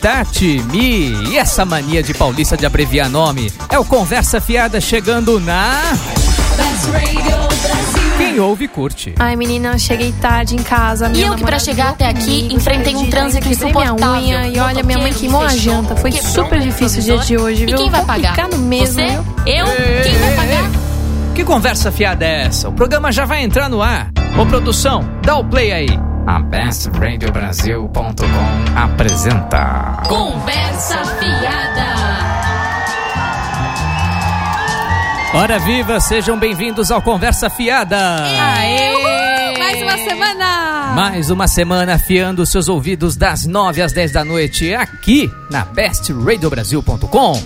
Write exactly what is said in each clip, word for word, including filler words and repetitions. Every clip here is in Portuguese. Tati, Mi e essa mania de paulista de abreviar nome. É o Conversa Fiada chegando na... Best Radio Brasil. Quem ouve, curte. Ai, menina, cheguei tarde em casa. Minha e eu que pra chegar até aqui, enfrentei um trânsito insuportável. Minha unha, e olha, minha mãe queimou a janta. Foi super difícil o dia de hoje, viu? E quem vai pagar? Vou ficar no mesmo. Você? Eu? Ei, quem vai pagar? Que conversa fiada é essa? O programa já vai entrar no ar. Ô, produção, dá o play aí. A Best Radio Brasil ponto com apresenta Conversa Fiada. Ora viva, sejam bem-vindos ao Conversa Fiada. Aê! Uhul! Mais uma semana! Mais uma semana afiando seus ouvidos das nove às dez da noite aqui na Best Radio Brasil ponto com.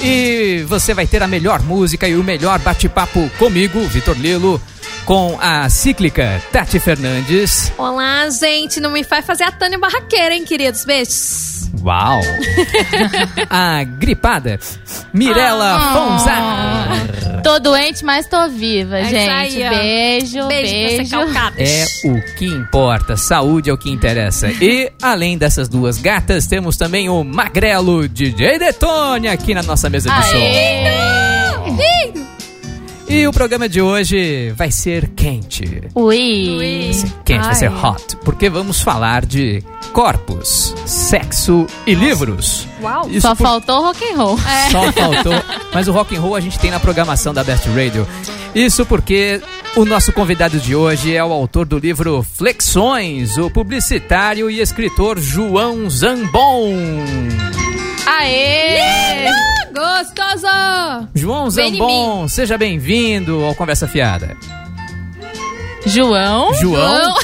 E você vai ter a melhor música e o melhor bate-papo comigo, Vitor Lilo, com a cíclica Tati Fernandes. Olá, gente, não me faz fazer a Tânia Barraqueira, hein, queridos? Beijos. Uau. A gripada Mirella Ponzá. Tô doente, mas tô viva, é, gente. Isso aí, beijo, beijo. beijo. É o que importa, saúde é o que interessa. E além dessas duas gatas, temos também o magrelo D J Detone aqui na nossa mesa de som. Lindo! Lindo! E o programa de hoje vai ser quente. Ui! Vai ser quente, Ai. vai ser hot. Porque vamos falar de corpos, sexo e Nossa. livros. Uau! Isso Só por... faltou rock'n'roll. É. Só faltou. Mas o rock'n'roll a gente tem na programação da Best Radio. Isso porque o nosso convidado de hoje é o autor do livro Flexões, o publicitário e escritor João Zambon. Aê! Lindo! Gostoso! João Zambon, seja bem-vindo ao Conversa Fiada. João? João?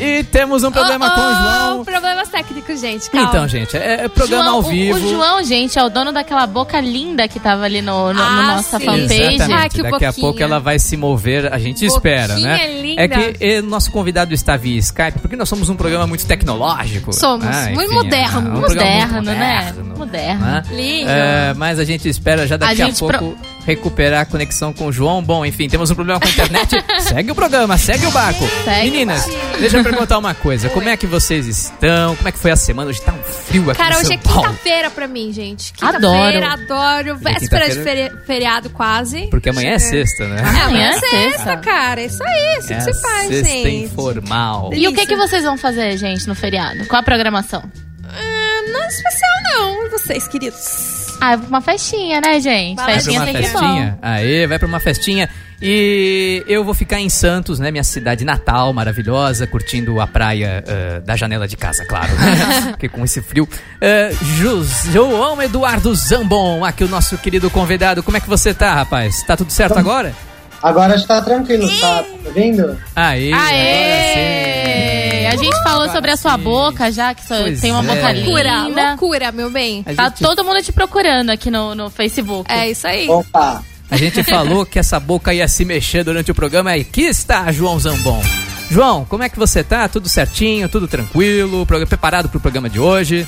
E temos um problema oh, oh, com o João. Problemas técnicos, gente, calma. Então, gente, é, é programa João, ao vivo. O, o João, gente, é o dono daquela boca linda que tava ali no, no, ah, no nossa sim. fanpage. Exatamente. Ah, que Daqui boquinha. a pouco ela vai se mover, a gente boquinha espera, né? Linda. É que o nosso convidado está via Skype, porque nós somos um programa muito tecnológico. Somos, ah, enfim, muito moderno. É um moderno, muito moderno, né? Moderno. Né? Lindo. É, mas a gente espera já daqui a, a pouco pro... recuperar a conexão com o João. Bom, enfim, temos um problema com a internet. Segue o programa, segue o barco. Segue Meninas, o deixa eu perguntar uma coisa, Oi. como é que vocês estão? Como é que foi a semana? Hoje tá um frio aqui Cara, em São Paulo. Cara, hoje é quinta-feira pra mim, gente. Quinta-feira, adoro. adoro. Véspera de feri- feriado quase. Porque amanhã é, é sexta, né? É, amanhã é sexta, cara. Isso aí, isso é que se faz, gente. Sexta informal. E o que, que vocês vão fazer, gente, no feriado? Qual a programação? Uh, não é especial, não. E vocês, queridos? Ah, vai pra uma festinha, né, gente? Vai festinha vai pra uma tem festinha. que bom. Aê, vai pra uma festinha. E eu vou ficar em Santos, né? Minha cidade natal, maravilhosa, curtindo a praia uh, da janela de casa, claro. Né? Porque com esse frio. Uh, João Eduardo Zambon, aqui o nosso querido convidado. Como é que você tá, rapaz? Tá tudo certo agora? Agora está tranquilo, tá vendo? Aê, Aê! Agora sim! A gente falou agora sobre a sua sim. boca já, que só tem uma boca é. linda. Loucura, loucura, meu bem. A tá gente... todo mundo te procurando aqui no, no Facebook. É isso aí. Opa! A gente falou que essa boca ia se mexer durante o programa. E aqui está João Zambon. João, como é que você tá? Tudo certinho? Tudo tranquilo? Preparado pro programa de hoje?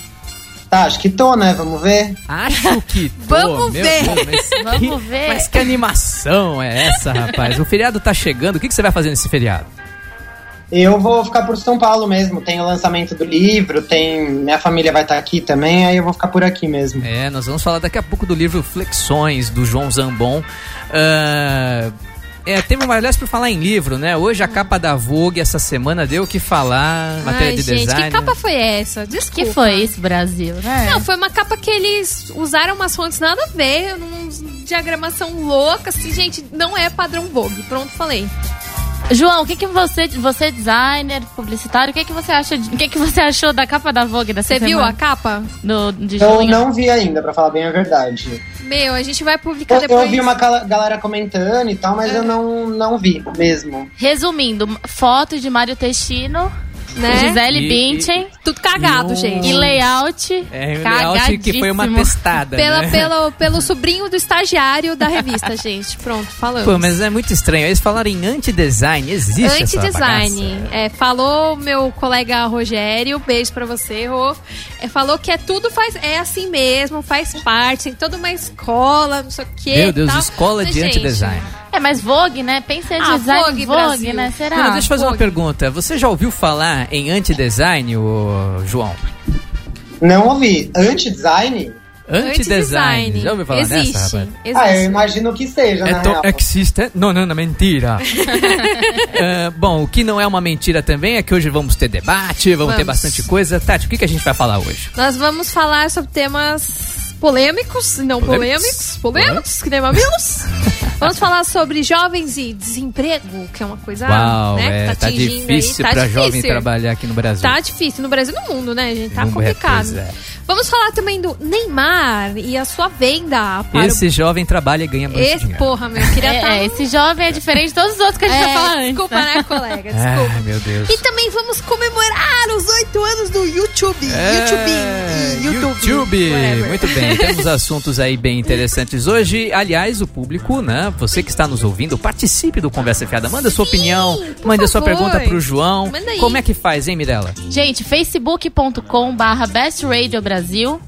Tá, acho que tô, né? Vamos ver? Acho que tô. Vamos meu ver. Deus, mas Vamos que, ver. Mas que animação é essa, rapaz? O feriado tá chegando. O que, que você vai fazer nesse feriado? Eu vou ficar por São Paulo mesmo. Tem o lançamento do livro, tem... Minha família vai estar aqui também, aí eu vou ficar por aqui mesmo. É, nós vamos falar daqui a pouco do livro Flexões, do João Zambon. Uh... É, teve uma aliás por falar em livro, né? Hoje a capa da Vogue essa semana deu o que falar, matéria Ai, de gente, design. Gente, que capa foi essa? Desculpa. Que foi isso, Brasil, né? Não, foi uma capa que eles usaram umas fontes nada a ver, numa diagramação louca, assim, gente, não é padrão Vogue. Pronto, falei. João, o que que você, você designer, publicitário, o que que você acha, de, o que que você achou da capa da Vogue da Você viu a capa? Do, de eu junho? não vi ainda, pra falar bem a verdade. Meu, a gente vai publicar eu, depois. Eu vi uma gal- galera comentando e tal, mas é. eu não, não vi mesmo. Resumindo, foto de Mário Testino, né? Gisele Bündchen. Tudo cagado, Nossa. gente. E layout. É, layout que foi uma testada. Pela, né? pelo, pelo sobrinho do estagiário da revista, gente. Pronto, falamos. Pô, mas é muito estranho. Eles falaram em anti-design. Existe anti-design. É, falou meu colega Rogério. Beijo pra você, Rô. É, falou que é tudo faz, é assim mesmo, faz parte. Tem toda uma escola, não sei o quê. Meu Deus, tal. escola mas, de gente, anti-design. É, mas Vogue, né? Pensa em ah, design Vogue, Vogue né? Será? Não, deixa eu fazer Vogue. uma pergunta. Você já ouviu falar em anti-design, o João? Não ouvi. Anti-design? Anti-design. Já ouviu falar existe, nessa, rapaz? Existe. Ah, eu imagino que seja, né? Então, existe. Não, não, não, mentira. uh, bom, o que não é uma mentira também é que hoje vamos ter debate, vamos, vamos. ter bastante coisa. Tati, o que, que a gente vai falar hoje? Nós vamos falar sobre temas... polêmicos, não polêmicos, polêmicos, polêmicos que nem mamilos. Vamos falar sobre jovens e desemprego, que é uma coisa, uau, né? É, que tá, tá difícil aí, tá pra difícil. Jovem trabalhar aqui no Brasil. Tá difícil, no Brasil e no mundo, né, gente? Tá no complicado. Brasil, é. Vamos falar também do Neymar e a sua venda. Para esse o... jovem trabalha e ganha muito esse, dinheiro. Porra, meu, queria é, tá... é, esse jovem é diferente de todos os outros que a gente é, tá falando. Desculpa, né, colega? Desculpa. Ai, meu Deus. E também vamos comemorar os oito anos do YouTube. É, YouTube. YouTube. YouTube. Whatever. Muito bem. Temos assuntos aí bem interessantes hoje. Aliás, o público, né? Você que está nos ouvindo, participe do Conversa Fiada. Manda sua opinião, manda sua pergunta pro João. Manda aí. Como é que faz, hein, Mirella? Gente, facebook ponto com barra best radio brasil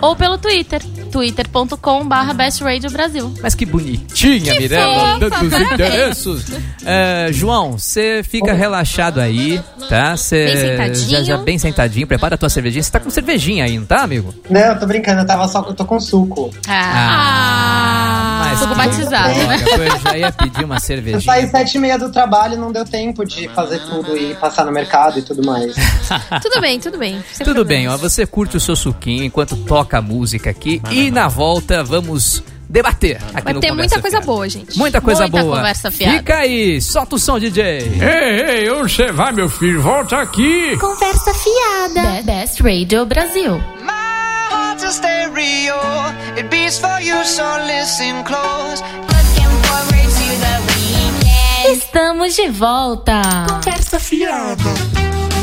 ou pelo Twitter, twitter ponto com barra best radio brasil. Mas que bonitinha, que Mirella, tantos endereços. Uh, João, você fica oh. relaxado aí, tá? Cê bem sentadinho. Já, já bem sentadinho, prepara a tua cervejinha. Você tá com cervejinha aí, não tá, amigo? Não, eu tô brincando, eu tava só que eu tô com suco. Ah, ah mas suco batizado, né? Eu já ia pedir uma cervejinha. Eu saí sete e meia do trabalho, não deu tempo de fazer tudo e passar no mercado e tudo mais. Tudo bem, tudo bem. Sem tudo problemas. Bem, ó, você curte o seu suquinho enquanto toca a música aqui e na volta vamos debater aqui. Vai no ter muita coisa fiada. Boa, gente. Muita coisa muita boa. Conversa fiada. Fica aí, solta o som, D J. Ei, ei, onde você vai, meu filho? Volta aqui. Conversa fiada. Best Radio Brasil. My heart's a stereo. It beats for you, so listen close. Looking forward to the weekend. Estamos de volta. Conversa fiada.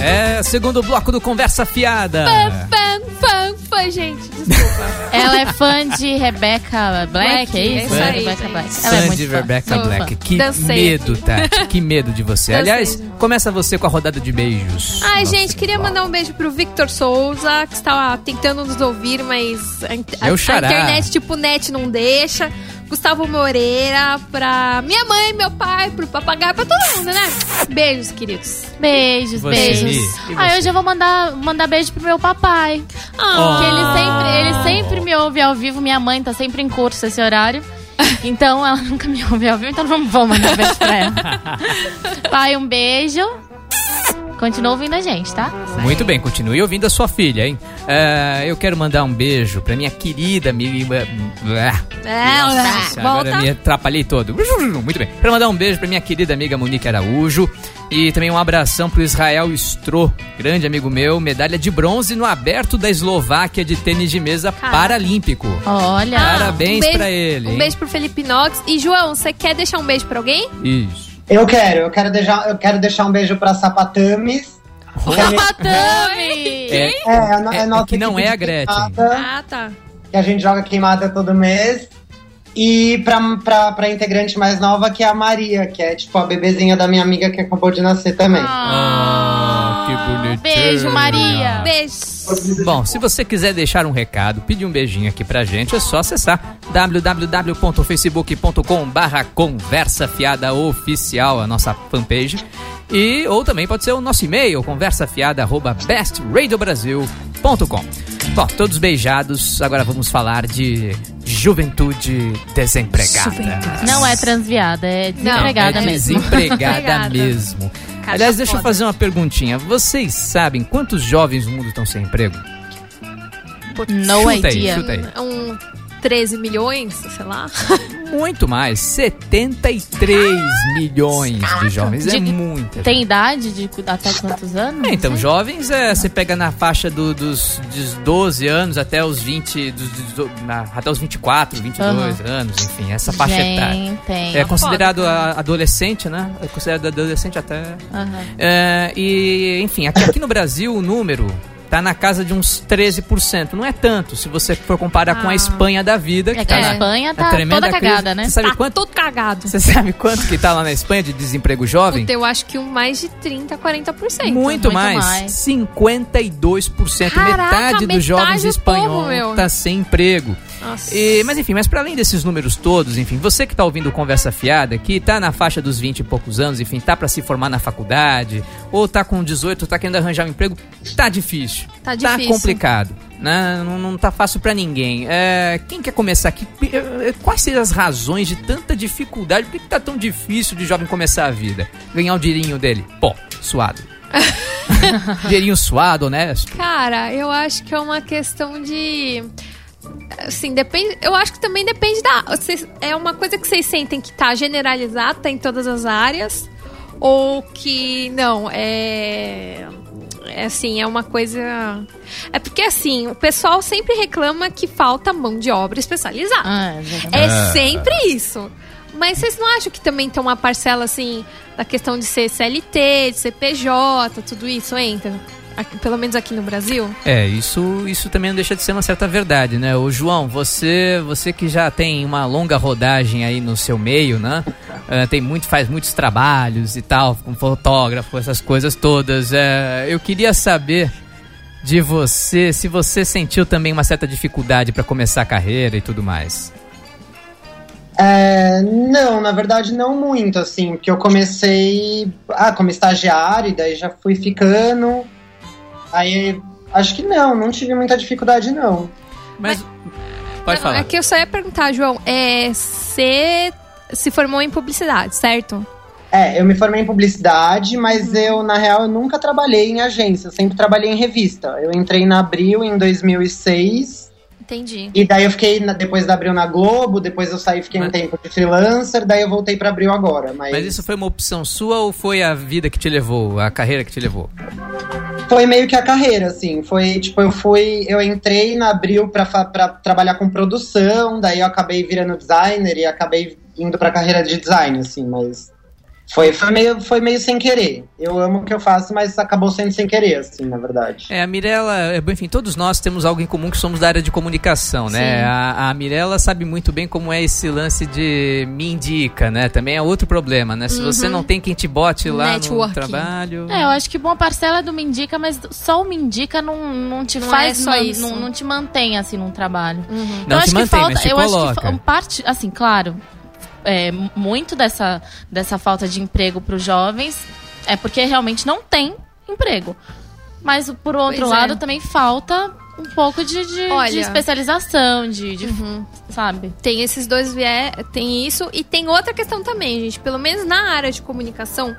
É, segundo bloco do Conversa Fiada. Fã, fã, fã, fã, gente, desculpa. Ela é fã de Rebecca Black, Black, é isso? Fã de Rebecca Black. Fã, Ela é muito de fã. Rebecca Black. Que Dancei. medo, Tati, que medo de você. Dancei. Aliás, começa você com a rodada de beijos. Ai, Nossa, gente, queria mandar um beijo pro Victor Souza, que estava tentando nos ouvir, mas a, a, a internet tipo net não deixa. Gustavo Moreira, pra minha mãe, meu pai, pro papagaio, pra todo mundo, né? Beijos, queridos. Beijos, você, beijos. Ah, hoje eu vou mandar, mandar beijo pro meu papai. Ah, oh. Porque ele sempre, ele sempre me ouve ao vivo, minha mãe tá sempre em curso esse horário. Então ela nunca me ouve ao vivo, então não vou mandar beijo pra ela. Pai, um beijo. Continua ouvindo a gente, tá? Muito bem, continue ouvindo a sua filha, hein? Uh, eu quero mandar um beijo pra minha querida amiga... Nossa, agora me atrapalhei todo. Muito bem. Quero mandar um beijo pra minha querida amiga Monique Araújo. E também um abração pro Israel Stro, grande amigo meu, medalha de bronze no aberto da Eslováquia de tênis de mesa paralímpico. Olha! Parabéns um beijo, pra ele. Hein? Um beijo pro Felipe Knox. E, João, você quer deixar um beijo pra alguém? Isso. Eu quero, eu quero deixar, eu quero deixar um beijo pra Sapatames. Sapatames! É, é, é, é nossa que não é a Gretchen. Queimada, ah, tá. Que a gente joga queimada todo mês. E pra, pra, pra integrante mais nova, que é a Maria, que é tipo a bebezinha da minha amiga que acabou de nascer também. Ah, ah que bonitinho. Beijo, Maria. Beijo. Bom, se você quiser deixar um recado, pedir um beijinho aqui pra gente, é só acessar w w w ponto facebook ponto com barra conversa fiada oficial, a nossa fanpage. E, ou também pode ser o nosso e-mail, conversa fiada arroba best radio brasil ponto com. Bom, todos beijados, agora vamos falar de juventude desempregada. Juventude. Não é transviada, é desempregada Não, é mesmo. Desempregada mesmo. Aliás, deixa eu fazer uma perguntinha. Vocês sabem quantos jovens no mundo estão sem emprego? No chuta idea. Aí, chuta aí. Um treze milhões, sei lá. Muito mais. setenta e três ah, milhões de jovens. De, é muita. Tem idade de até quantos anos? É, então, jovens, é, você pega na faixa do, dos, dos doze anos até os vinte, dos, dos, na, até os vinte e quatro, vinte e dois uhum. anos, enfim, essa faixa etária. É considerado a, adolescente, né? É considerado adolescente até. Uhum. É, e, enfim, aqui, aqui no Brasil o número tá na casa de uns treze por cento. Não é tanto, se você for comparar ah. com a Espanha da vida. Que é que tá a na, Espanha tá toda cagada, crise. Né? Você sabe tá quanto, todo cagado. Você sabe quanto que tá lá na Espanha de desemprego jovem? Eu acho que um mais de trinta, quarenta por cento. Muito, Muito mais. mais. cinquenta e dois por cento. Caraca, metade dos metade jovens espanhóis tá sem emprego. E, mas enfim, mas para além desses números todos, enfim, você que tá ouvindo Conversa Fiada, que tá na faixa dos vinte e poucos anos, enfim, tá para se formar na faculdade, ou tá com dezoito, tá querendo arranjar um emprego, tá difícil. Tá difícil. Tá complicado, né? Não, não tá fácil para ninguém. É, quem quer começar aqui? Quais seriam as razões de tanta dificuldade? Por que, que tá tão difícil de jovem começar a vida? Ganhar o dinheirinho dele? Pô, suado. Dinheirinho suado, honesto. Cara, eu acho que é uma questão de... Assim, depende, eu acho que também depende da... Vocês, é uma coisa que vocês sentem que tá generalizada, tá em todas as áreas, ou que não, é... É assim, é uma coisa... É porque assim, o pessoal sempre reclama que falta mão de obra especializada. Ah, é, é sempre isso. Mas vocês não acham que também tem uma parcela assim, da questão de ser C L T, de ser P J, tudo isso entra? Aqui, pelo menos aqui no Brasil. É, isso, isso também não deixa de ser uma certa verdade, né? Ô, João, você, você que já tem uma longa rodagem aí no seu meio, né? Uh, tem muito, faz muitos trabalhos e tal, como fotógrafo, essas coisas todas. Uh, eu queria saber de você, se você sentiu também uma certa dificuldade para começar a carreira e tudo mais. É, não, na verdade não muito, assim, porque eu comecei ah, como estagiário e daí já fui ficando... Aí, acho que não, não tive muita dificuldade, não. Mas, pode não, falar. É que eu só ia perguntar, João, é, você se formou em publicidade, certo? É, eu me formei em publicidade, mas hum. eu, na real, eu nunca trabalhei em agência, eu sempre trabalhei em revista. Eu entrei na Abril em dois mil e seis. Entendi. E daí eu fiquei, na, depois da Abril na Globo, depois eu saí, fiquei mas... um tempo de freelancer, daí eu voltei pra Abril agora. Mas... mas isso foi uma opção sua ou foi a vida que te levou, a carreira que te levou? Foi meio que a carreira, assim, foi, tipo, eu fui, eu entrei na Abril pra, pra trabalhar com produção, daí eu acabei virando designer e acabei indo pra carreira de design, assim, mas foi, foi, meio, foi meio sem querer. Eu amo o que eu faço, mas acabou sendo sem querer, assim, na verdade. É, a Mirella, enfim, todos nós temos algo em comum que somos da área de comunicação, né? Sim. A, a Mirella sabe muito bem como é esse lance de me indica, né? Também é outro problema, né? Se uhum. você não tem quem te bote lá Networking. No trabalho... É, eu acho que boa parcela do me indica, mas só o me indica não, não te não faz é só isso. Não, não te mantém, assim, num trabalho. Uhum. Não então, te acho mantém, que falta, mas te eu coloca. Acho que fa- parte, assim, claro... É, muito dessa, dessa falta de emprego para os jovens é porque realmente não tem emprego. Mas, por outro pois lado, é. Também falta um pouco de, de, de especialização, de, de uhum. sabe? Tem esses dois viés, tem isso. E tem outra questão também, gente. Pelo menos na área de comunicação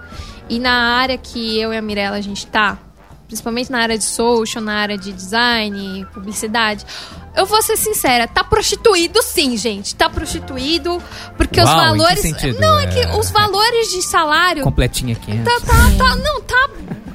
e na área que eu e a Mirella a gente tá, principalmente na área de social, na área de design, publicidade... Eu vou ser sincera, tá prostituído sim, gente. Tá prostituído, porque Uau, os valores... Em que sentido? Não, é que é... os valores de salário... Completinha aqui. Tá, tá, tá, não, tá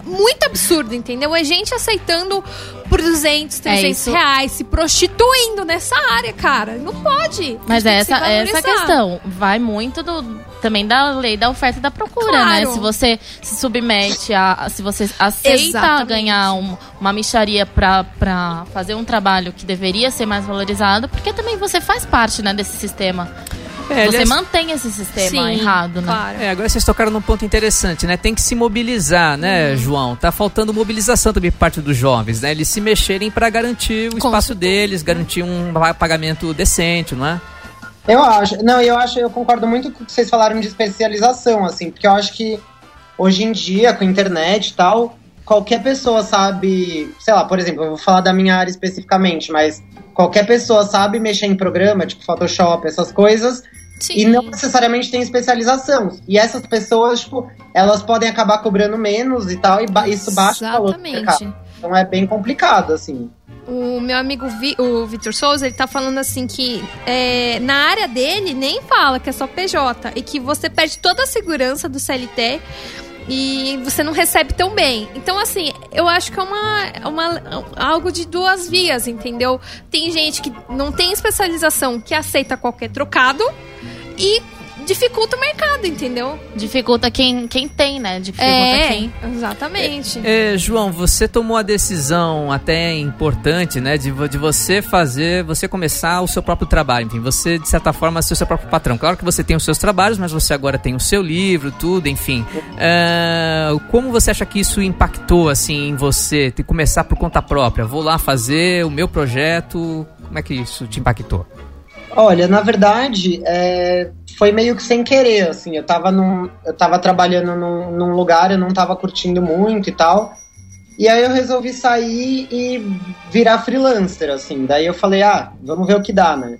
muito absurdo, entendeu? É gente aceitando por duzentos, trezentos é reais, se prostituindo nessa área, cara. Não pode. Mas essa é essa questão. Vai muito do... Também da lei da oferta e da procura, claro. Né? Se você se submete a... Se você aceita Exatamente. Ganhar um, uma mixaria pra, pra fazer um trabalho que deveria ser mais valorizado, porque também você faz parte, né, desse sistema. É, você aliás, mantém esse sistema sim, errado, né? Claro. É, agora vocês tocaram num ponto interessante, né? Tem que se mobilizar, né, uhum. João? Tá faltando mobilização também por parte dos jovens, né? Eles se mexerem pra garantir o espaço Com deles, certeza. Garantir um pagamento decente, não é? Eu acho, não, eu acho, eu concordo muito com o que vocês falaram de especialização, assim, porque eu acho que hoje em dia, com internet e tal, qualquer pessoa sabe, sei lá, por exemplo, eu vou falar da minha área especificamente, mas qualquer pessoa sabe mexer em programa, tipo Photoshop, essas coisas, Sim. e não necessariamente tem especialização. E essas pessoas, tipo, elas podem acabar cobrando menos e tal, e ba- isso baixa o valor do mercado. Então é bem complicado, assim. O meu amigo Vi, o Victor Souza, ele tá falando assim que é, na área dele nem fala que é só P J e que você perde toda a segurança do C L T e você não recebe tão bem. Então, assim, eu acho que é uma, uma, algo de duas vias, entendeu? Tem gente que não tem especialização, que aceita qualquer trocado e dificulta o mercado, entendeu? Dificulta quem, quem tem, né? Dificulta é, quem. Exatamente. É, é, João, você tomou a decisão até importante, né? De, de você fazer, você começar o seu próprio trabalho. Enfim, você, de certa forma, ser o seu próprio patrão. Claro que você tem os seus trabalhos, mas você agora tem o seu livro, tudo, enfim. É, como você acha que isso impactou, assim, em você? De começar por conta própria? Vou lá fazer o meu projeto... Como é que isso te impactou? Olha, na verdade, é, foi meio que sem querer, assim, eu tava, num, eu tava trabalhando num, num lugar, eu não tava curtindo muito e tal, e aí eu resolvi sair e virar freelancer, assim, daí eu falei, ah, vamos ver o que dá, né?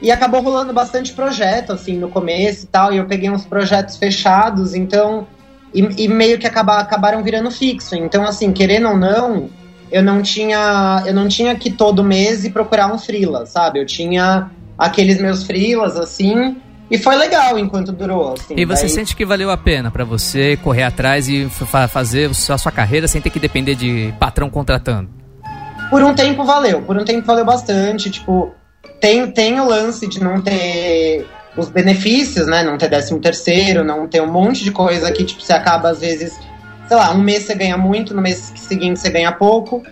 E acabou rolando bastante projeto, assim, no começo e tal, e eu peguei uns projetos fechados, então, e, e meio que acabar, acabaram virando fixo, então, assim, querendo ou não, eu não tinha, eu não tinha que todo mês ir procurar um freela, sabe, eu tinha... aqueles meus freelas, assim, e foi legal enquanto durou, assim. E você daí... sente que valeu a pena pra você correr atrás e fa- fazer a sua carreira sem ter que depender de patrão contratando? Por um tempo valeu, por um tempo valeu bastante, tipo, tem, tem o lance de não ter os benefícios, né, não ter décimo terceiro, não ter um monte de coisa que, tipo, você acaba, às vezes, sei lá, um mês você ganha muito, no mês seguinte você ganha pouco,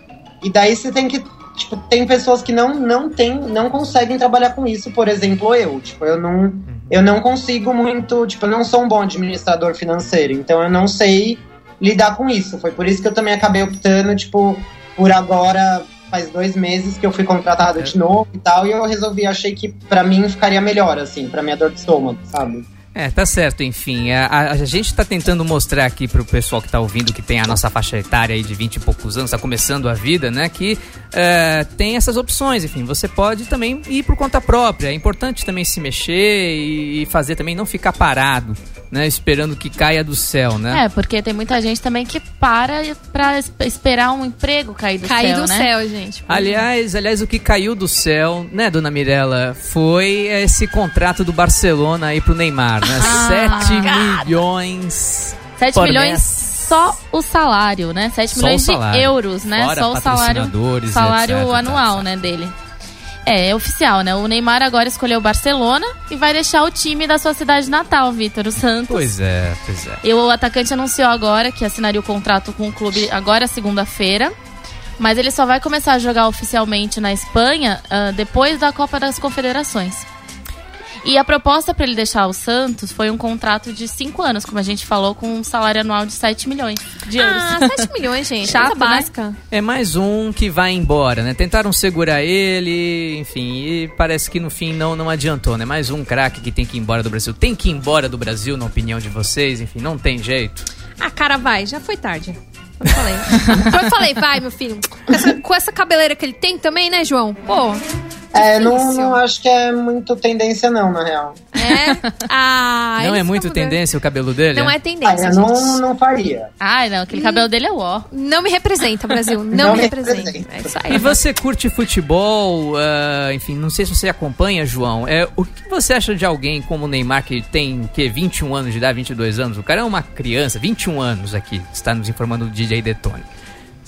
e daí você tem que... Tipo, tem pessoas que não, não, tem, não conseguem trabalhar com isso, por exemplo, eu. Tipo, eu não, eu não consigo muito... Tipo, eu não sou um bom administrador financeiro, então eu não sei lidar com isso. Foi por isso que eu também acabei optando, tipo, por agora, faz dois meses que eu fui contratada de novo e tal, e eu resolvi, achei que pra mim ficaria melhor, assim, pra minha dor de estômago, sabe? É, tá certo, enfim, a, a gente tá tentando mostrar aqui pro pessoal que tá ouvindo, que tem a nossa faixa etária aí de vinte e poucos anos, tá começando a vida, né, que é, tem essas opções, enfim, você pode também ir por conta própria, é importante também se mexer e fazer também, não ficar parado, né, esperando que caia do céu, né. É, porque tem muita gente também que para pra esperar um emprego cair do cair céu, do né. Cair do céu, gente. Aliás, aliás, o que caiu do céu, né, dona Mirella, foi esse contrato do Barcelona aí pro Neymar, né? Ah, sete milhões. sete milhões só o salário, né? sete milhões de euros, né? Fora só o salário, salário etcétera, anual, etcétera, né, dele. É, é oficial, né? O Neymar agora escolheu o Barcelona e vai deixar o time da sua cidade natal, Vitor, o Santos. Pois é, pois é. E o atacante anunciou agora que assinaria o contrato com o clube agora segunda-feira. Mas ele só vai começar a jogar oficialmente na Espanha uh, depois da Copa das Confederações. E a proposta para ele deixar o Santos foi um contrato de cinco anos, como a gente falou, com um salário anual de sete milhões de euros. Ah, sete milhões, gente. Chata básica. É mais um que vai embora, né? Tentaram segurar ele, enfim, e parece que no fim não, não adiantou, né? Mais um craque que tem que ir embora do Brasil. Tem que ir embora do Brasil, na opinião de vocês, enfim, não tem jeito. Ah, cara, vai, já foi tarde. Eu falei. Eu falei, vai, meu filho. Com essa, com essa cabeleira que ele tem também, né, João? Pô... É, não, não acho que é muito tendência não, na real. É? Ah, não é muito tendência o cabelo dele? Não é tendência, ah, eu não, não faria. Ah, não, aquele hum. cabelo dele é ó. Não me representa, Brasil, não, não me representa. representa. É isso aí. E você curte futebol, uh, enfim, não sei se você acompanha, João, é, o que você acha de alguém como o Neymar, que tem, o quê, vinte e um anos de idade, vinte e dois anos? O cara é uma criança, vinte e um anos aqui, está nos informando do D J Detone.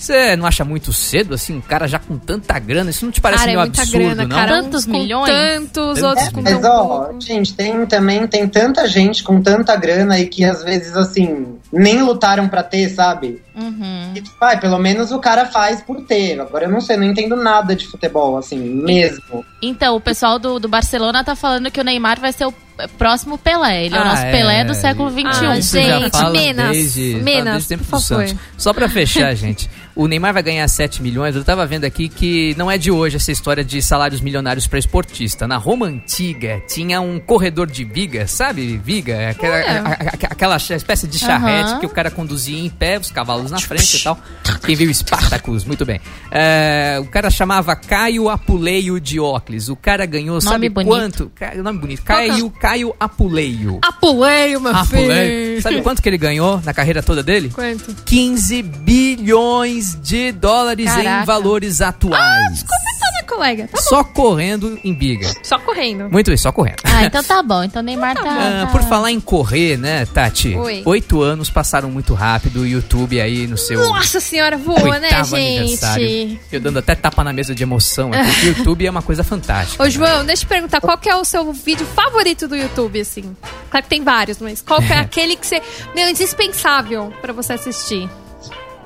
Você não acha muito cedo, assim, um cara já com tanta grana? Isso não te parece cara, meio é absurdo, grana, não? Cara, tantos com milhões, tantos, outros é, com... Mas, ó, gente, tem também, tem tanta gente com tanta grana e que, às vezes, assim, nem lutaram pra ter, sabe? Uhum. E, pai, pelo menos o cara faz por ter. Agora, eu não sei, não entendo nada de futebol, assim, mesmo. Então, o pessoal do, do Barcelona tá falando que o Neymar vai ser o próximo Pelé, ele ah, é o nosso é. Pelé do século vinte e um. Ah, gente, Minas, desde, Minas, desde por favor. Só pra fechar, gente, o Neymar vai ganhar sete milhões, eu tava vendo aqui que não é de hoje essa história de salários milionários pra esportista. Na Roma Antiga tinha um corredor de viga, sabe? Viga, aquela, é. a, a, aquela espécie de charrete uhum. que o cara conduzia em pé, os cavalos na frente e tal. Quem viu Spartacus, muito bem. É, o cara chamava Caio Apuleio Diócles. O cara ganhou, nome sabe bonito. Quanto? Caio, nome bonito. Caio, Caio Apuleio. Apuleio, meu Apuleio. Filho. Sabe quanto que ele ganhou na carreira toda dele? Quanto? quinze bilhões de dólares. Caraca. Em valores atuais. Ah, desculpa, então, né, colega? Tá só bom. Correndo em biga. Só correndo. Muito bem, só correndo. Ah, então tá bom. Então Neymar tá... tá... Ah, por falar em correr, né, Tati? Oi. Oito anos passaram muito rápido. O YouTube aí no seu... Nossa senhora, voa, né, gente? Eu dando até tapa na mesa de emoção. O YouTube é uma coisa fantástica. Ô, João, né? Deixa eu te perguntar. Qual que é o seu vídeo favorito do YouTube, assim? Claro que tem vários, mas qual que é aquele que você... Meu, é indispensável pra você assistir.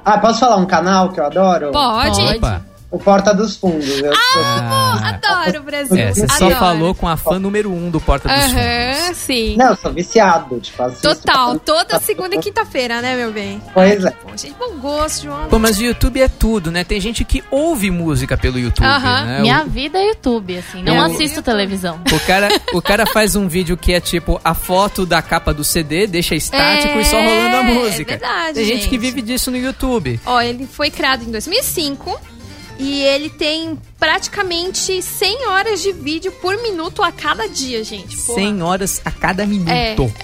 Ah, posso falar um canal que eu adoro? Pode. Opa. O Porta dos Fundos. Eu ah, tô... adoro o Brasil. É, você adoro. Só falou com a fã número um do Porta dos uhum, Fundos. Sim. Não, eu sou viciado, tipo assim. Total, toda segunda e quinta-feira, né, meu bem? Pois é. Bom, gente, bom gosto, João. Pô, mas o YouTube é tudo, né? Tem gente que ouve música pelo YouTube, uhum. né? Minha o... vida é YouTube, assim. Não eu... assisto televisão. O cara, o cara faz um vídeo que é tipo a foto da capa do C D, deixa estático é, e só rolando a música. É verdade, Tem gente, gente que vive disso no YouTube. Ó, ele foi criado em dois mil e cinco... E ele tem praticamente cem horas de vídeo por minuto a cada dia, gente. Porra. cem horas a cada minuto.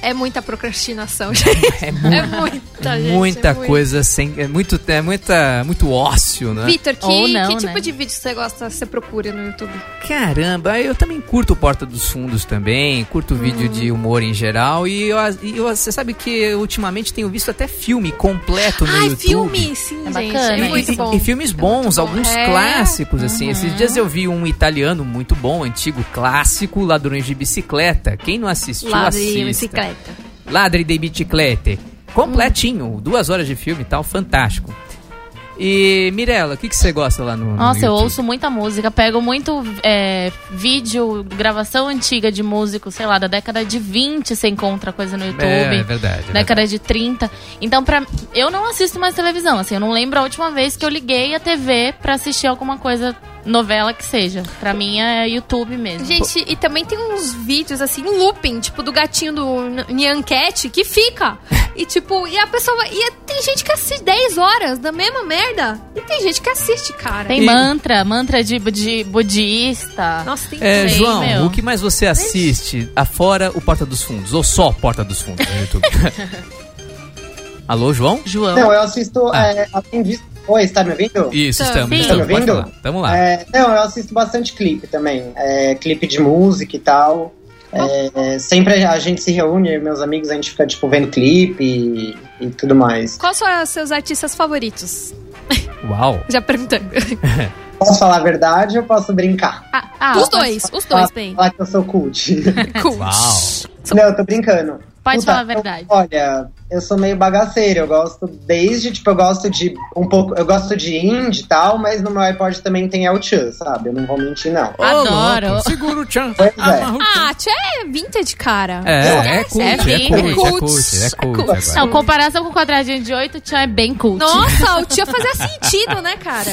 É, é muita procrastinação, gente. É, mu- é muita, gente. Muita é coisa muito. Sem... É, muito, é muita, muito ócio, né? Vitor, que, Ou não, que tipo né? de vídeo você gosta, você procura no YouTube? Caramba, eu também curto Porta dos Fundos também. Curto hum. vídeo de humor em geral. E, eu, e eu, você sabe que ultimamente tenho visto até filme completo no Ai, YouTube. Ah, filme, sim, é gente. Bacana. É muito e, bom. E filmes bons, é alguns bom. É. clássicos, assim. Uhum. Esses dias eu vi um italiano muito bom, antigo, clássico, Ladrões de Bicicleta. Quem não assistiu, Ladri assista. Ladrões de Bicicleta. Ladri de Bicicleta. Completinho. Hum. Duas horas de filme e tal, fantástico. E, Mirella, o que, que você gosta lá no, no Nossa, YouTube? Eu ouço muita música. Pego muito é, vídeo, gravação antiga de músico, sei lá, da década de vinte você encontra coisa no YouTube. É, é verdade. É década verdade. de trinta. Então, pra, eu não assisto mais televisão, assim. Eu não lembro a última vez que eu liguei a T V pra assistir alguma coisa... Novela que seja. Pra mim é YouTube mesmo. Gente, e também tem uns vídeos assim, looping, tipo do gatinho do Nyan Cat, que fica. E tipo, e a pessoa... E tem gente que assiste dez horas da mesma merda. E tem gente que assiste, cara. Tem e... mantra, mantra de, de budista. Nossa, tem é, que João, meu. O que mais você assiste afora o Porta dos Fundos? Ou só Porta dos Fundos no YouTube? Alô, João? João. Não, eu assisto... Ah. É, assim, de... Oi, está me ouvindo? Isso, estamos. Sim. Está me ouvindo? Estamos lá. É, não, eu assisto bastante clipe também. É, clipe de música e tal. Oh. É, sempre a gente se reúne, meus amigos, a gente fica tipo vendo clipe e, e tudo mais. Quais são os seus artistas favoritos? Uau! Já perguntando. Posso falar a verdade ou posso brincar? Ah, ah, os dois, os dois bem. Falar que eu sou cult. Cult. Uau. Não, eu tô brincando. Pode Puta, falar a verdade. Eu, olha, eu sou meio bagaceiro, eu gosto desde, tipo, eu gosto de um pouco, eu gosto de indie e tal, mas no meu iPod também tem é o Tchan, sabe? Eu não vou mentir, não. Adoro. Oh, segura o Tchan. Pois é. Ah, Tchan é vintage, cara. É, é cult, é cult, é cult, é cult. Não, comparação com o quadradinho de oito, o Tchan é bem cult. Nossa, o Tchan fazia sentido, né, cara?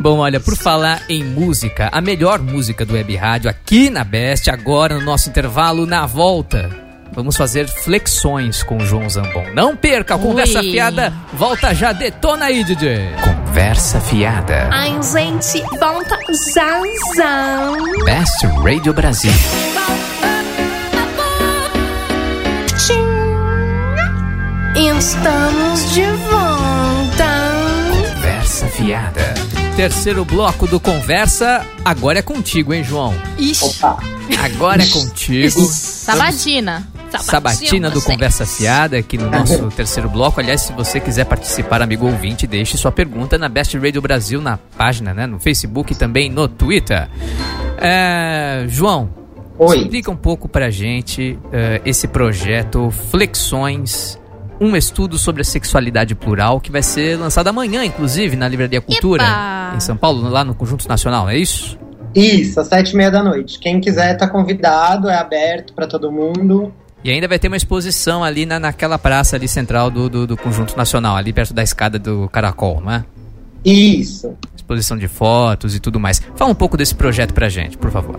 Bom, olha, por falar em música, a melhor música do Web Rádio aqui na Best, agora no nosso intervalo, na volta. Vamos fazer flexões com o João Zambon. Não perca, a Conversa Ui. Fiada volta já. Detona aí, D J. Conversa Fiada. Ai, gente, volta já, já. Best Radio Brasil. Estamos de volta. Conversa Fiada. Terceiro bloco do Conversa, agora é contigo, hein, João? Ixi. Opa. Agora é contigo. Vamos... Sabatina. Sabatina do Conversa Fiada aqui no nosso terceiro bloco. Aliás, se você quiser participar, amigo ouvinte, deixe sua pergunta na Best Radio Brasil, na página, né? No Facebook e também no Twitter. É, João, Oi. explica um pouco pra gente uh, esse projeto Flexões, um estudo sobre a sexualidade plural, que vai ser lançado amanhã, inclusive, na Livraria Cultura, Epa! Em São Paulo, lá no Conjunto Nacional, é isso? Isso, às sete e meia da noite. Quem quiser tá convidado, é aberto pra todo mundo. E ainda vai ter uma exposição ali na, naquela praça ali central do, do, do Conjunto Nacional, ali perto da escada do Caracol, não é? Isso. Exposição de fotos e tudo mais. Fala um pouco desse projeto pra gente, por favor.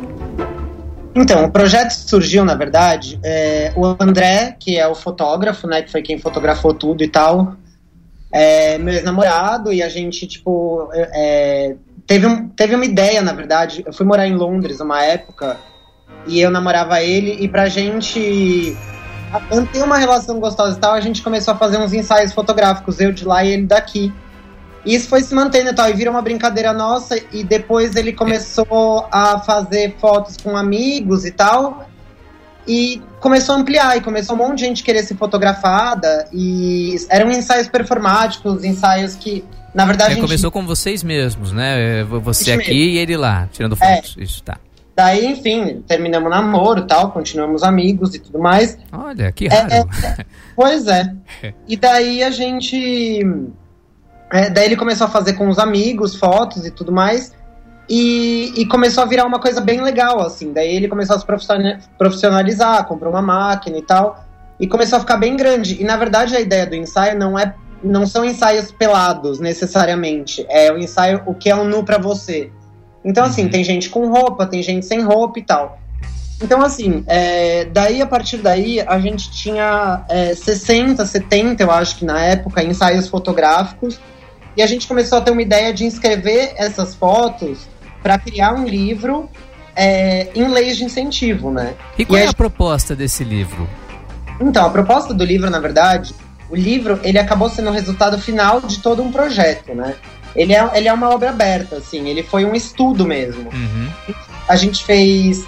Então, o projeto surgiu, na verdade, é, o André, que é o fotógrafo, né, que foi quem fotografou tudo e tal, é meu ex-namorado, e a gente, tipo, é, teve, um, teve uma ideia, na verdade. Eu fui morar em Londres uma época, e eu namorava ele, e pra gente manter uma relação gostosa e tal, a gente começou a fazer uns ensaios fotográficos, eu de lá e ele daqui. E isso foi se mantendo e tal, e virou uma brincadeira nossa, e depois ele começou a fazer fotos com amigos e tal, e começou a ampliar, e começou um monte de gente querer ser fotografada, e eram ensaios performáticos, ensaios que... Na verdade, é, gente... Começou com vocês mesmos, né? Você aqui e ele lá, tirando fotos, é. Isso, tá. Daí, enfim, terminamos o namoro e tal, continuamos amigos e tudo mais. Olha, que raro. É, é, pois é. E daí a gente... É, daí ele começou a fazer com os amigos, fotos e tudo mais. E, e começou a virar uma coisa bem legal, assim. Daí ele começou a se profissionalizar, comprou uma máquina e tal. E começou a ficar bem grande. E, na verdade, a ideia do ensaio não é, não são ensaios pelados, necessariamente. É o ensaio, o que é um nu pra você. Então, assim, tem gente com roupa, tem gente sem roupa e tal. Então, assim, é, daí, a partir daí, a gente tinha é, sessenta, setenta, eu acho que na época, ensaios fotográficos. E a gente começou a ter uma ideia de inscrever essas fotos para criar um livro é, em leis de incentivo, né? E qual e é a gente... proposta desse livro? Então, a proposta do livro, na verdade, o livro, ele acabou sendo o resultado final de todo um projeto, né? Ele é, ele é uma obra aberta, assim, ele foi um estudo mesmo. Uhum. A gente fez...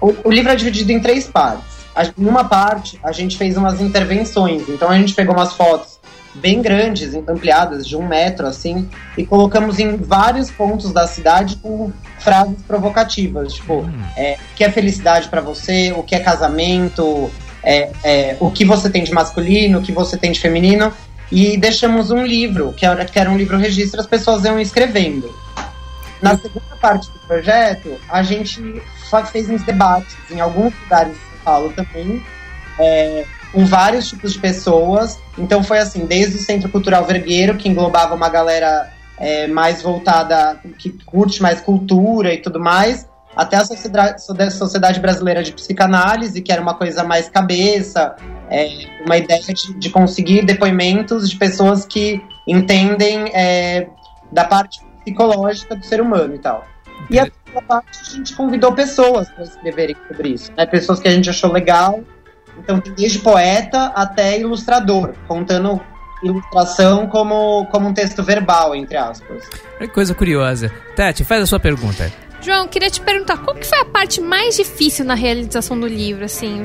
O, o livro é dividido em três partes. A, em uma parte, a gente fez umas intervenções, então a gente pegou umas fotos bem grandes, ampliadas, de um metro, assim, e colocamos em vários pontos da cidade com frases provocativas, tipo, uhum. é, o que é felicidade pra você, o que é casamento... É, é, o que você tem de masculino, o que você tem de feminino. E deixamos um livro, que era, que era um livro registro, as pessoas iam escrevendo. Na segunda parte do projeto, a gente fez uns debates em alguns lugares de São Paulo também, é, com vários tipos de pessoas. Então foi assim, desde o Centro Cultural Vergueiro, que englobava uma galera é, mais voltada, que curte mais cultura e tudo mais, até a Sociedade Brasileira de Psicanálise, que era uma coisa mais cabeça, é, uma ideia de, de conseguir depoimentos de pessoas que entendem é, da parte psicológica do ser humano e tal. E a segunda parte, a gente convidou pessoas para escreverem sobre isso, né? Pessoas que a gente achou legal. Então, desde poeta até ilustrador, contando... ilustração como, como um texto verbal, entre aspas. Que coisa curiosa. Tati, faz a sua pergunta. João, queria te perguntar, qual que foi a parte mais difícil na realização do livro, assim?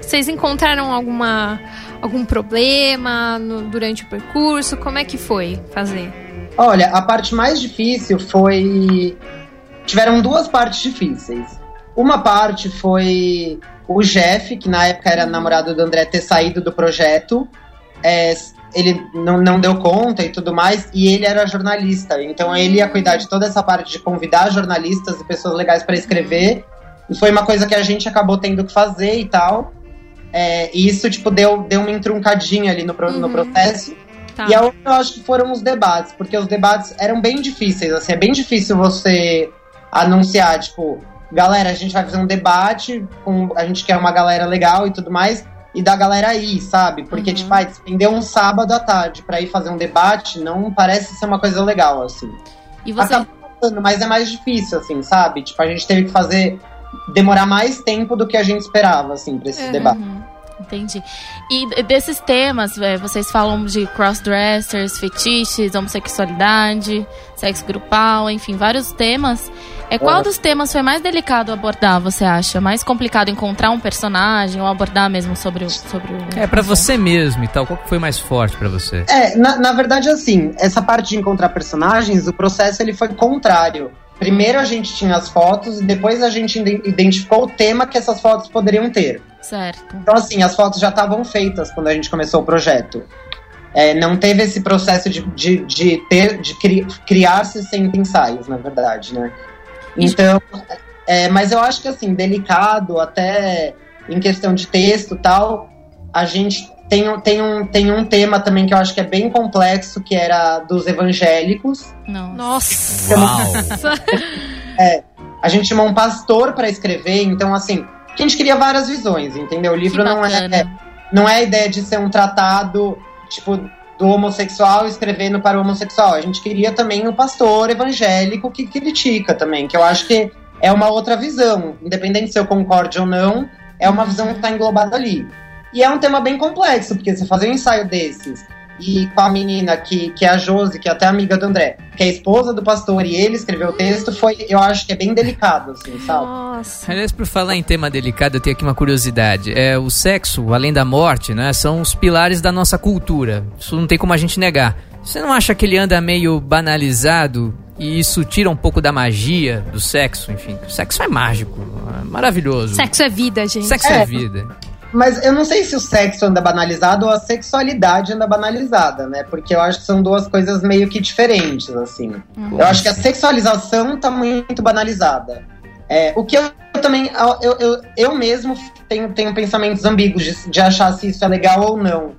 Vocês encontraram alguma, algum problema no, durante o percurso? Como é que foi fazer? Olha, a parte mais difícil foi... Tiveram duas partes difíceis. Uma parte foi o Jeff, que na época era namorado do André, ter saído do projeto. É, ele não, não deu conta e tudo mais, e ele era jornalista, então ele ia cuidar de toda essa parte de convidar jornalistas e pessoas legais para escrever, e foi uma coisa que a gente acabou tendo que fazer e tal, é, e isso tipo, deu, deu uma intruncadinha ali no, uhum. no processo, tá. E a outra eu acho que foram os debates, porque os debates eram bem difíceis, assim, é bem difícil você anunciar, tipo, galera, a gente vai fazer um debate, com, a gente quer uma galera legal e tudo mais, e da galera ir, sabe? Porque, uhum. tipo, ah, despender um sábado à tarde pra ir fazer um debate não parece ser uma coisa legal, assim. E você... Acabou passando, mas é mais difícil, assim, sabe? Tipo, a gente teve que fazer... Demorar mais tempo do que a gente esperava, assim, pra esse uhum. debate. Entendi. E desses temas, vocês falam de crossdressers, fetiches, homossexualidade, sexo grupal, enfim, vários temas. É, qual dos temas foi mais delicado abordar, você acha? Mais complicado encontrar um personagem ou abordar mesmo sobre o... Sobre o é, pra você mesmo e tal. Qual que foi mais forte pra você? É, na, na verdade, assim, essa parte de encontrar personagens, o processo ele foi contrário. Primeiro a gente tinha as fotos e depois a gente identificou o tema que essas fotos poderiam ter. Certo. Então, assim, as fotos já estavam feitas quando a gente começou o projeto. É, não teve esse processo de, de, de, ter, de cri, criar sessenta ensaios, na verdade, né? Então, é, mas eu acho que, assim, delicado, até em questão de texto e tal, a gente tem, tem, um, tem um tema também que eu acho que é bem complexo, que era dos evangélicos. Nossa! Nossa. É, a gente chamou um pastor para escrever, então, assim, a gente queria várias visões, entendeu? O livro não é, é, não é a ideia de ser um tratado, tipo... do homossexual escrevendo para o homossexual. A gente queria também um pastor evangélico que critica também, que eu acho que é uma outra visão, independente se eu concorde ou não, é uma visão que está englobada ali. E é um tema bem complexo, porque você fazer um ensaio desses, e com a menina que, que é a Josi, que é até amiga do André, que é a esposa do pastor, e ele escreveu o texto, foi, eu acho que é bem delicado, assim, sabe? Nossa. Aliás, por falar em tema delicado, eu tenho aqui uma curiosidade. É, o sexo, além da morte, né, são os pilares da nossa cultura. Isso não tem como a gente negar. Você não acha que ele anda meio banalizado e isso tira um pouco da magia do sexo? Enfim, o sexo é mágico, é maravilhoso. Sexo é vida, gente. Sexo é, é vida. Mas eu não sei se o sexo anda banalizado ou a sexualidade anda banalizada, né? Porque eu acho que são duas coisas meio que diferentes, assim. Uhum. Eu acho que a sexualização tá muito banalizada. É, o que eu também... Eu, eu, eu mesmo tenho, tenho pensamentos ambíguos de, de achar se isso é legal ou não.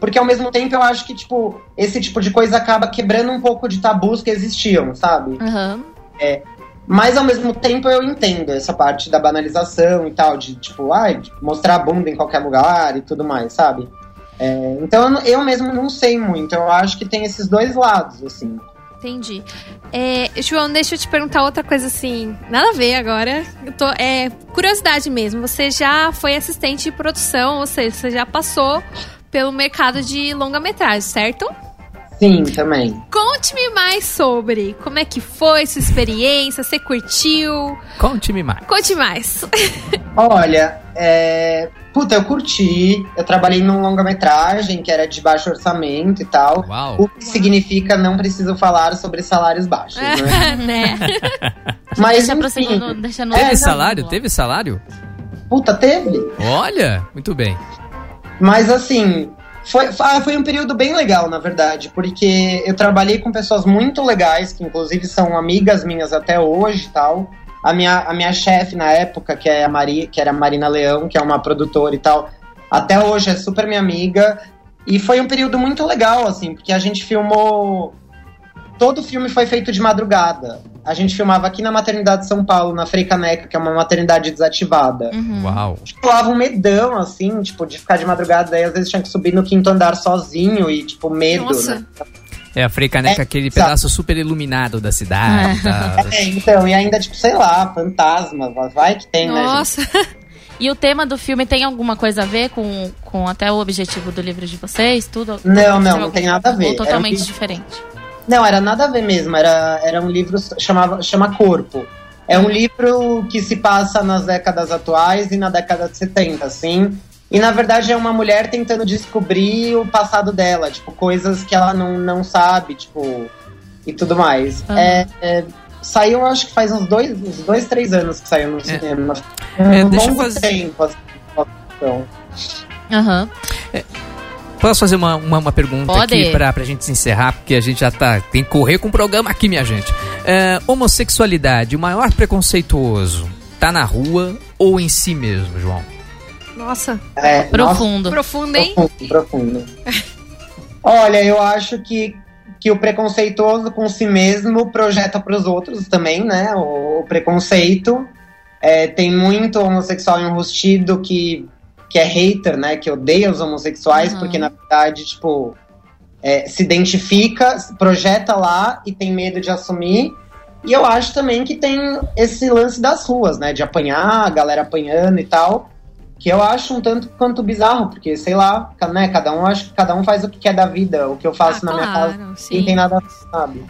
Porque ao mesmo tempo eu acho que, tipo, esse tipo de coisa acaba quebrando um pouco de tabus que existiam, sabe? Uhum. É... Mas, ao mesmo tempo, eu entendo essa parte da banalização e tal, de, tipo, ai, mostrar a bunda em qualquer lugar e tudo mais, sabe? É, então, eu mesmo não sei muito. Eu acho que tem esses dois lados, assim. Entendi. É, João, deixa eu te perguntar outra coisa, assim, nada a ver agora. Eu tô, é, curiosidade mesmo. Você já foi assistente de produção, ou seja, você já passou pelo mercado de longa-metragem, certo? Sim, também. Conte-me mais sobre como é que foi sua experiência, você curtiu? Conte-me mais. Conte mais. Olha, é... puta, eu curti. Eu trabalhei num longa-metragem que era de baixo orçamento e tal. Uau. O que Uau. significa não preciso falar sobre salários baixos, né? né? Mas, deixa enfim... No, deixa no é, teve salário? Teve salário? Puta, teve. Olha, muito bem. Mas assim... Foi, foi um período bem legal, na verdade, porque eu trabalhei com pessoas muito legais, que inclusive são amigas minhas até hoje e tal. A minha, a minha chefe na época, que, é a Maria, que era a Marina Leão, que é uma produtora e tal, até hoje é super minha amiga. E foi um período muito legal, assim, porque a gente filmou... Todo o filme foi feito de madrugada. A gente filmava aqui na maternidade de São Paulo, na Frey Caneca, que é uma maternidade desativada. Uhum. Uau! Tipo, lava um medão, assim, tipo, de ficar de madrugada. Daí, às vezes, tinha que subir no quinto andar sozinho e, tipo, medo, Nossa. né? É, a Frey Caneca é aquele sabe? pedaço super iluminado da cidade. Tá? É, então, e ainda, tipo, sei lá, fantasma, vai que tem, Nossa. né, gente? E o tema do filme tem alguma coisa a ver com, com até o objetivo do livro de vocês? Tudo? Não, não, não, não tem nada a ver. Totalmente é diferente. Não, era nada a ver mesmo, era, era um livro, chamava, chama Corpo. É um livro que se passa nas décadas atuais e na década de setenta, assim. E, na verdade, é uma mulher tentando descobrir o passado dela, tipo, coisas que ela não, não sabe, tipo, e tudo mais. Ah. É, é, saiu, acho que faz uns dois, uns dois três anos que saiu no é. cinema. Um é, deixa longo eu fazer... tempo, assim, então. Aham. É. Posso fazer uma, uma, uma pergunta Pode. aqui pra, pra gente se encerrar, porque a gente já tá, tem que correr com o programa aqui, minha gente. É, homossexualidade, o maior preconceituoso, tá na rua ou em si mesmo, João? Nossa, é, profundo. Nossa, profundo, hein? Profundo, profundo. Olha, eu acho que, que o preconceituoso com si mesmo projeta pros outros também, né? O, o preconceito. É, tem muito homossexual enrustido que... que é hater, né, que odeia os homossexuais, uhum. porque, na verdade, tipo, é, se identifica, projeta lá e tem medo de assumir. E eu acho também que tem esse lance das ruas, né, de apanhar, a galera apanhando e tal, que eu acho um tanto quanto bizarro, porque, sei lá, né, cada um, acho que cada um faz o que quer da vida, o que eu faço ah, na claro, minha casa sim. não tem nada a ver, sabe?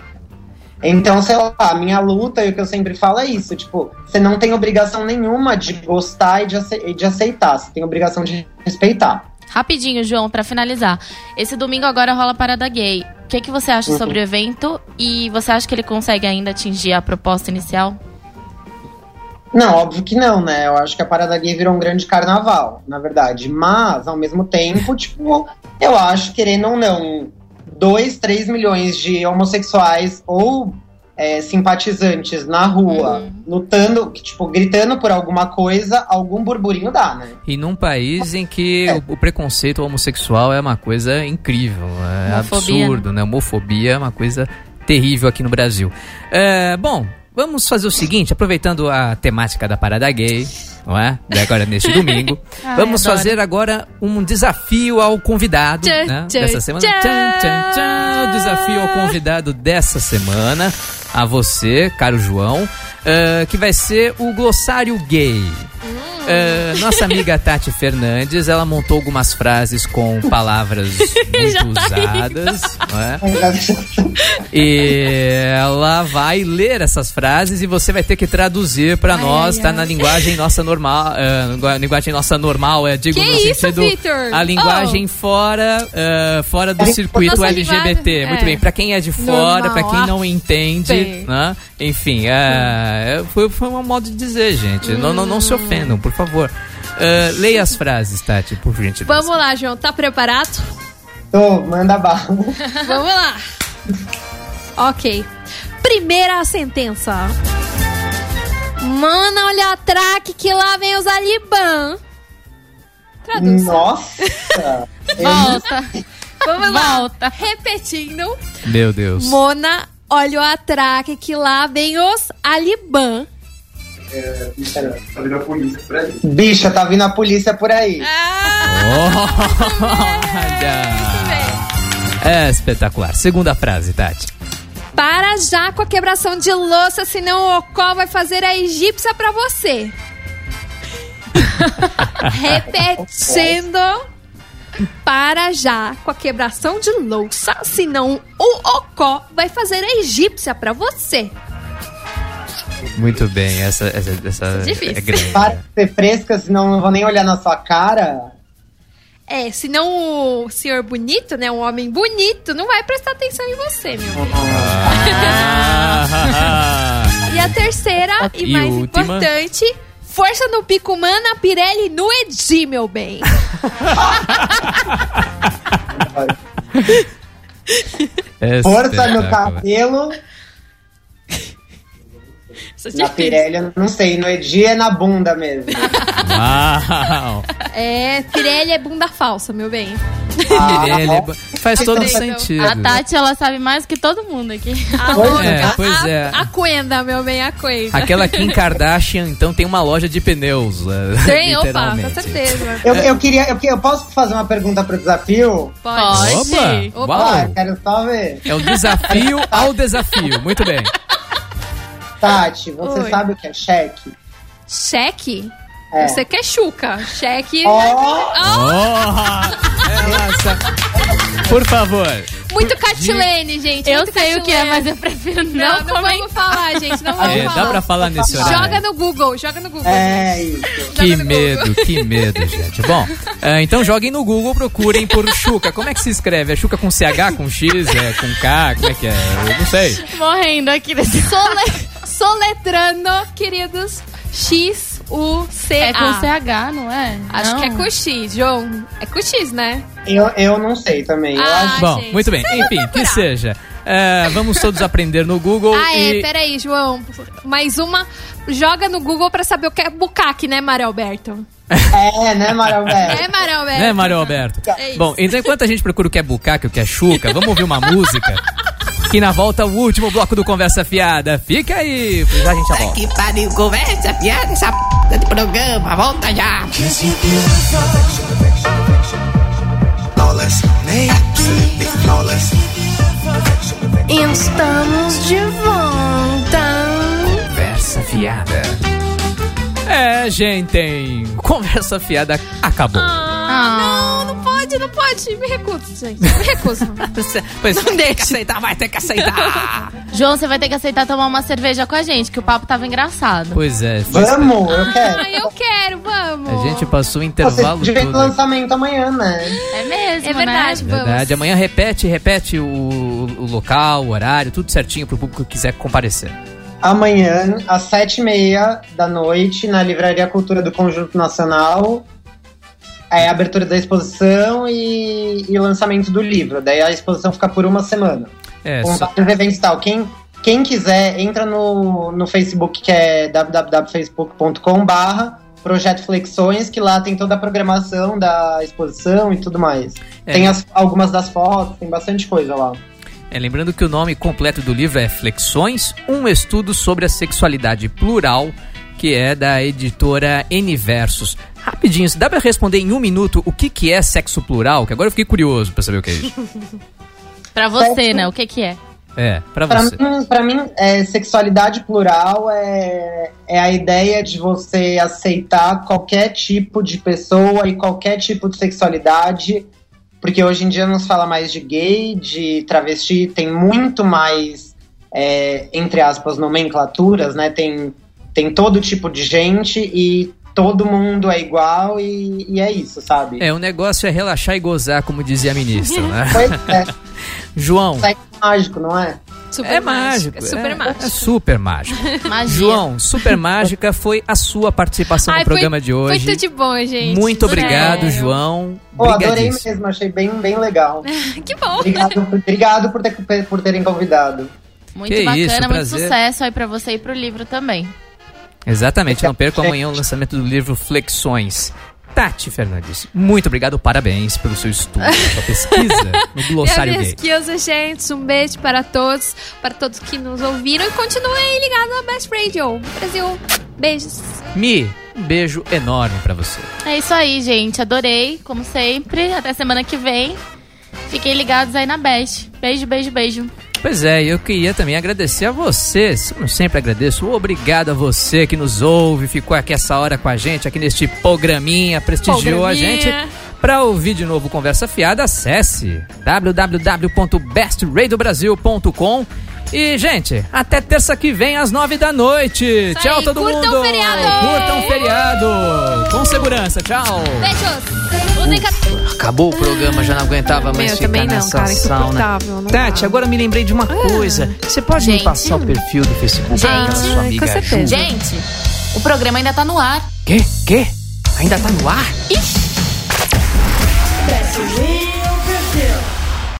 Então, sei lá, a minha luta e o que eu sempre falo é isso, tipo, você não tem obrigação nenhuma de gostar e de, ace- e de aceitar, você tem obrigação de respeitar. Rapidinho, João, pra finalizar, esse domingo agora rola Parada Gay, o que, que você acha uhum. sobre o evento e você acha que ele consegue ainda atingir a proposta inicial? Não, óbvio que não, né, eu acho que a Parada Gay virou um grande carnaval, na verdade, mas, ao mesmo tempo, tipo, eu acho, querendo ou não... dois, três milhões de homossexuais ou é, simpatizantes na rua, uhum. lutando, tipo, gritando por alguma coisa, algum burburinho dá, né? E num país em que é. o, o preconceito homossexual é uma coisa incrível, é Homofobia. absurdo, né? Homofobia é uma coisa terrível aqui no Brasil. É, bom, vamos fazer o seguinte, aproveitando a temática da Parada Gay, não é? De agora neste domingo. Ai, vamos fazer agora um desafio ao convidado tchã, né? tchã, dessa semana. Tchã. Tchã, tchã, desafio ao convidado dessa semana, a você, caro João, uh, que vai ser o glossário gay. Hum. Uh, nossa amiga Tati Fernandes, ela montou algumas frases com palavras muito tá usadas, não é? E ela vai ler essas frases e você vai ter que traduzir pra ai, nós, ai, tá ai. na linguagem nossa normal, uh, linguagem nossa normal, é, digo que no isso, sentido, Victor? a linguagem oh. fora, uh, fora do circuito nossa L G B T. Linguagem. Muito é. bem, pra quem é de fora, normal, pra quem não entende, né? Enfim, uh, foi, foi um modo de dizer, gente, hum. não, não, não se ofendam, por favor. Uh, leia as frases, Tati, por gentileza. Vamos lá, João. Tá preparado? Tô, manda bala. Vamos lá. Ok. Primeira sentença. Mana, olha a traque que lá vem os Alibã. Tradução. Nossa! Volta. Vamos lá. Volta. Repetindo. Meu Deus. Mona, olha o atraque que lá vem os Alibã. É, bicha, tá vindo a polícia por aí. Bicha, tá vindo a polícia por aí. Ah, olha! É espetacular. Segunda frase, Tati. Para já com a quebração de louça, senão o Ocó vai fazer a egípcia pra você. Repetindo. Para já com a quebração de louça, senão o Ocó vai fazer a egípcia pra você. Muito bem, essa, essa, essa é grande. Para de ser fresca, senão não vou nem olhar na sua cara. É, senão o senhor bonito, né, um homem bonito, não vai prestar atenção em você, meu filho. Ah. E a terceira e, e mais última. Importante, força no pico, mana, Pirelli no Edi, meu bem. Força no cabelo. Na Pirelli, não sei, no Edi é na bunda mesmo. Uau. É, Pirelli é bunda falsa, meu bem. Ah, Pirelli é bu... Faz todo então, sentido. A Tati, ela sabe mais que todo mundo aqui. A pois é, pois é. A, a Quenda, meu bem, a Quenda. Aquela Kim Kardashian, então, tem uma loja de pneus. Tem, opa, com certeza. Eu, eu queria, eu, eu posso fazer uma pergunta pro desafio? Pode. Opa, opa. Uau. Quero só ver. É o desafio ao desafio, muito bem. Tati, você Oi. Sabe o que é cheque? Cheque? É. Você quer chuca. Cheque... Oh. Oh. Oh. Por favor. Muito catilene, gente. Eu sei catilene. O que é, mas eu prefiro não Não, não vamos falar, gente. Não vamos é, falar. Dá pra falar nesse horário. Joga no Google, joga no Google. É isso. Que medo, que medo, gente. Bom, então joguem no Google, procurem por Xuca. Como é que se escreve? É Xuca com C H, com X, é com K? Como é que é? Eu não sei. Morrendo aqui nesse... Sole... Soletrando, queridos. X U C A. É com C H, não é? Acho não. que é com X, João. É com X, né? Eu, eu não sei também. Eu ah, acho... Bom, gente, muito bem. Enfim, que seja. É, vamos todos aprender no Google. Ah, e... é, peraí, João. Mais uma. Joga no Google pra saber o que é bucaque, né, Mário Alberto? É, né, Mário Alberto? É, Mário Alberto. Né, Mário Alberto? É isso. Bom, então enquanto a gente procura o que é bucaque, o que é chuca, vamos ouvir uma música. E na volta, o último bloco do Conversa Fiada. Fica aí, pois a gente já volta. Que pariu, Conversa Fiada, essa p*** de programa. Volta já. Estamos de volta. Conversa Fiada. É, gente, hein? Conversa Fiada acabou. Ah, não, não pode, não pode. Me recuso, gente. Me recuso. Pois não deixa. Tem que aceitar, vai ter que aceitar. João, você vai ter que aceitar tomar uma cerveja com a gente, que o papo tava engraçado. Pois é. Vamos, eu quero. Ah, eu quero, vamos. A gente passou o intervalo todo. Você vê o lançamento amanhã, né? É mesmo, é verdade, né? Vamos. É verdade, amanhã repete, repete o, o local, o horário, tudo certinho pro público que quiser comparecer. Amanhã, às sete e meia da noite, na Livraria Cultura do Conjunto Nacional... É a abertura da exposição e, e lançamento do livro. Daí a exposição fica por uma semana. É, com vários eventos e tal. Quem, quem quiser, entra no, no Facebook, que é w w w ponto facebook ponto com barra Projeto Flexões, que lá tem toda a programação da exposição e tudo mais. É. Tem as, algumas das fotos, tem bastante coisa lá. É, lembrando que o nome completo do livro é Flexões, um estudo sobre a sexualidade plural, que é da editora Universos. Rapidinho, dá pra responder em um minuto o que, que é sexo plural? Que agora eu fiquei curioso pra saber o que é isso. Pra você, sexo... né? O que, que é? É, pra você. Pra mim, pra mim é, sexualidade plural é, é a ideia de você aceitar qualquer tipo de pessoa e qualquer tipo de sexualidade, porque hoje em dia não se fala mais de gay, de travesti, tem muito mais, é, entre aspas, nomenclaturas, né? Tem... Tem todo tipo de gente e todo mundo é igual e, e é isso, sabe? É, o negócio é relaxar e gozar, como dizia a ministra, né? Pois é. João. Sexo mágico, não é? Super é mágico. É super é, mágico. É super mágico. Magia. João, super mágica foi a sua participação Ai, no foi, programa de hoje. Foi tudo de bom, gente. Muito tudo obrigado, é. João. Oh, adorei mesmo, achei bem, bem legal. Que bom. Obrigado, obrigado por, ter, por terem convidado. Muito que bacana, isso, muito prazer. Sucesso aí pra você e pro livro também. Exatamente, não perca amanhã o lançamento do livro Flexões. Tati Fernandes, muito obrigado, parabéns pelo seu estudo, sua pesquisa no glossário gay. Pesquisa, gente, um beijo para todos, para todos que nos ouviram e continuem ligados na Best Radio Brasil. Beijos. Mi, um beijo enorme para você. É isso aí, gente, adorei, como sempre, até semana que vem. Fiquem ligados aí na Best. Beijo, beijo, beijo. Pois é, eu queria também agradecer a você, como sempre agradeço, obrigado a você que nos ouve, ficou aqui essa hora com a gente, aqui neste programinha, prestigiou programinha. A gente. Para ouvir de novo Conversa Fiada, acesse w w w ponto best radio brasil ponto com e, gente, até terça que vem às nove da noite. Isso tchau aí, todo curtam mundo! Curtam um feriado! Curtam um feriado! Com segurança, tchau! Beijos! Ufa, acabou o programa, já não aguentava mais Meu, ficar nessa não, cara, sauna. Não Tati, dá. Agora me lembrei de uma ah, coisa. Você pode gente, me passar o perfil do Facebook da sua amiga Ju? Gente, o programa ainda tá no ar. Quê? Quê? Ainda tá no ar? Ixi!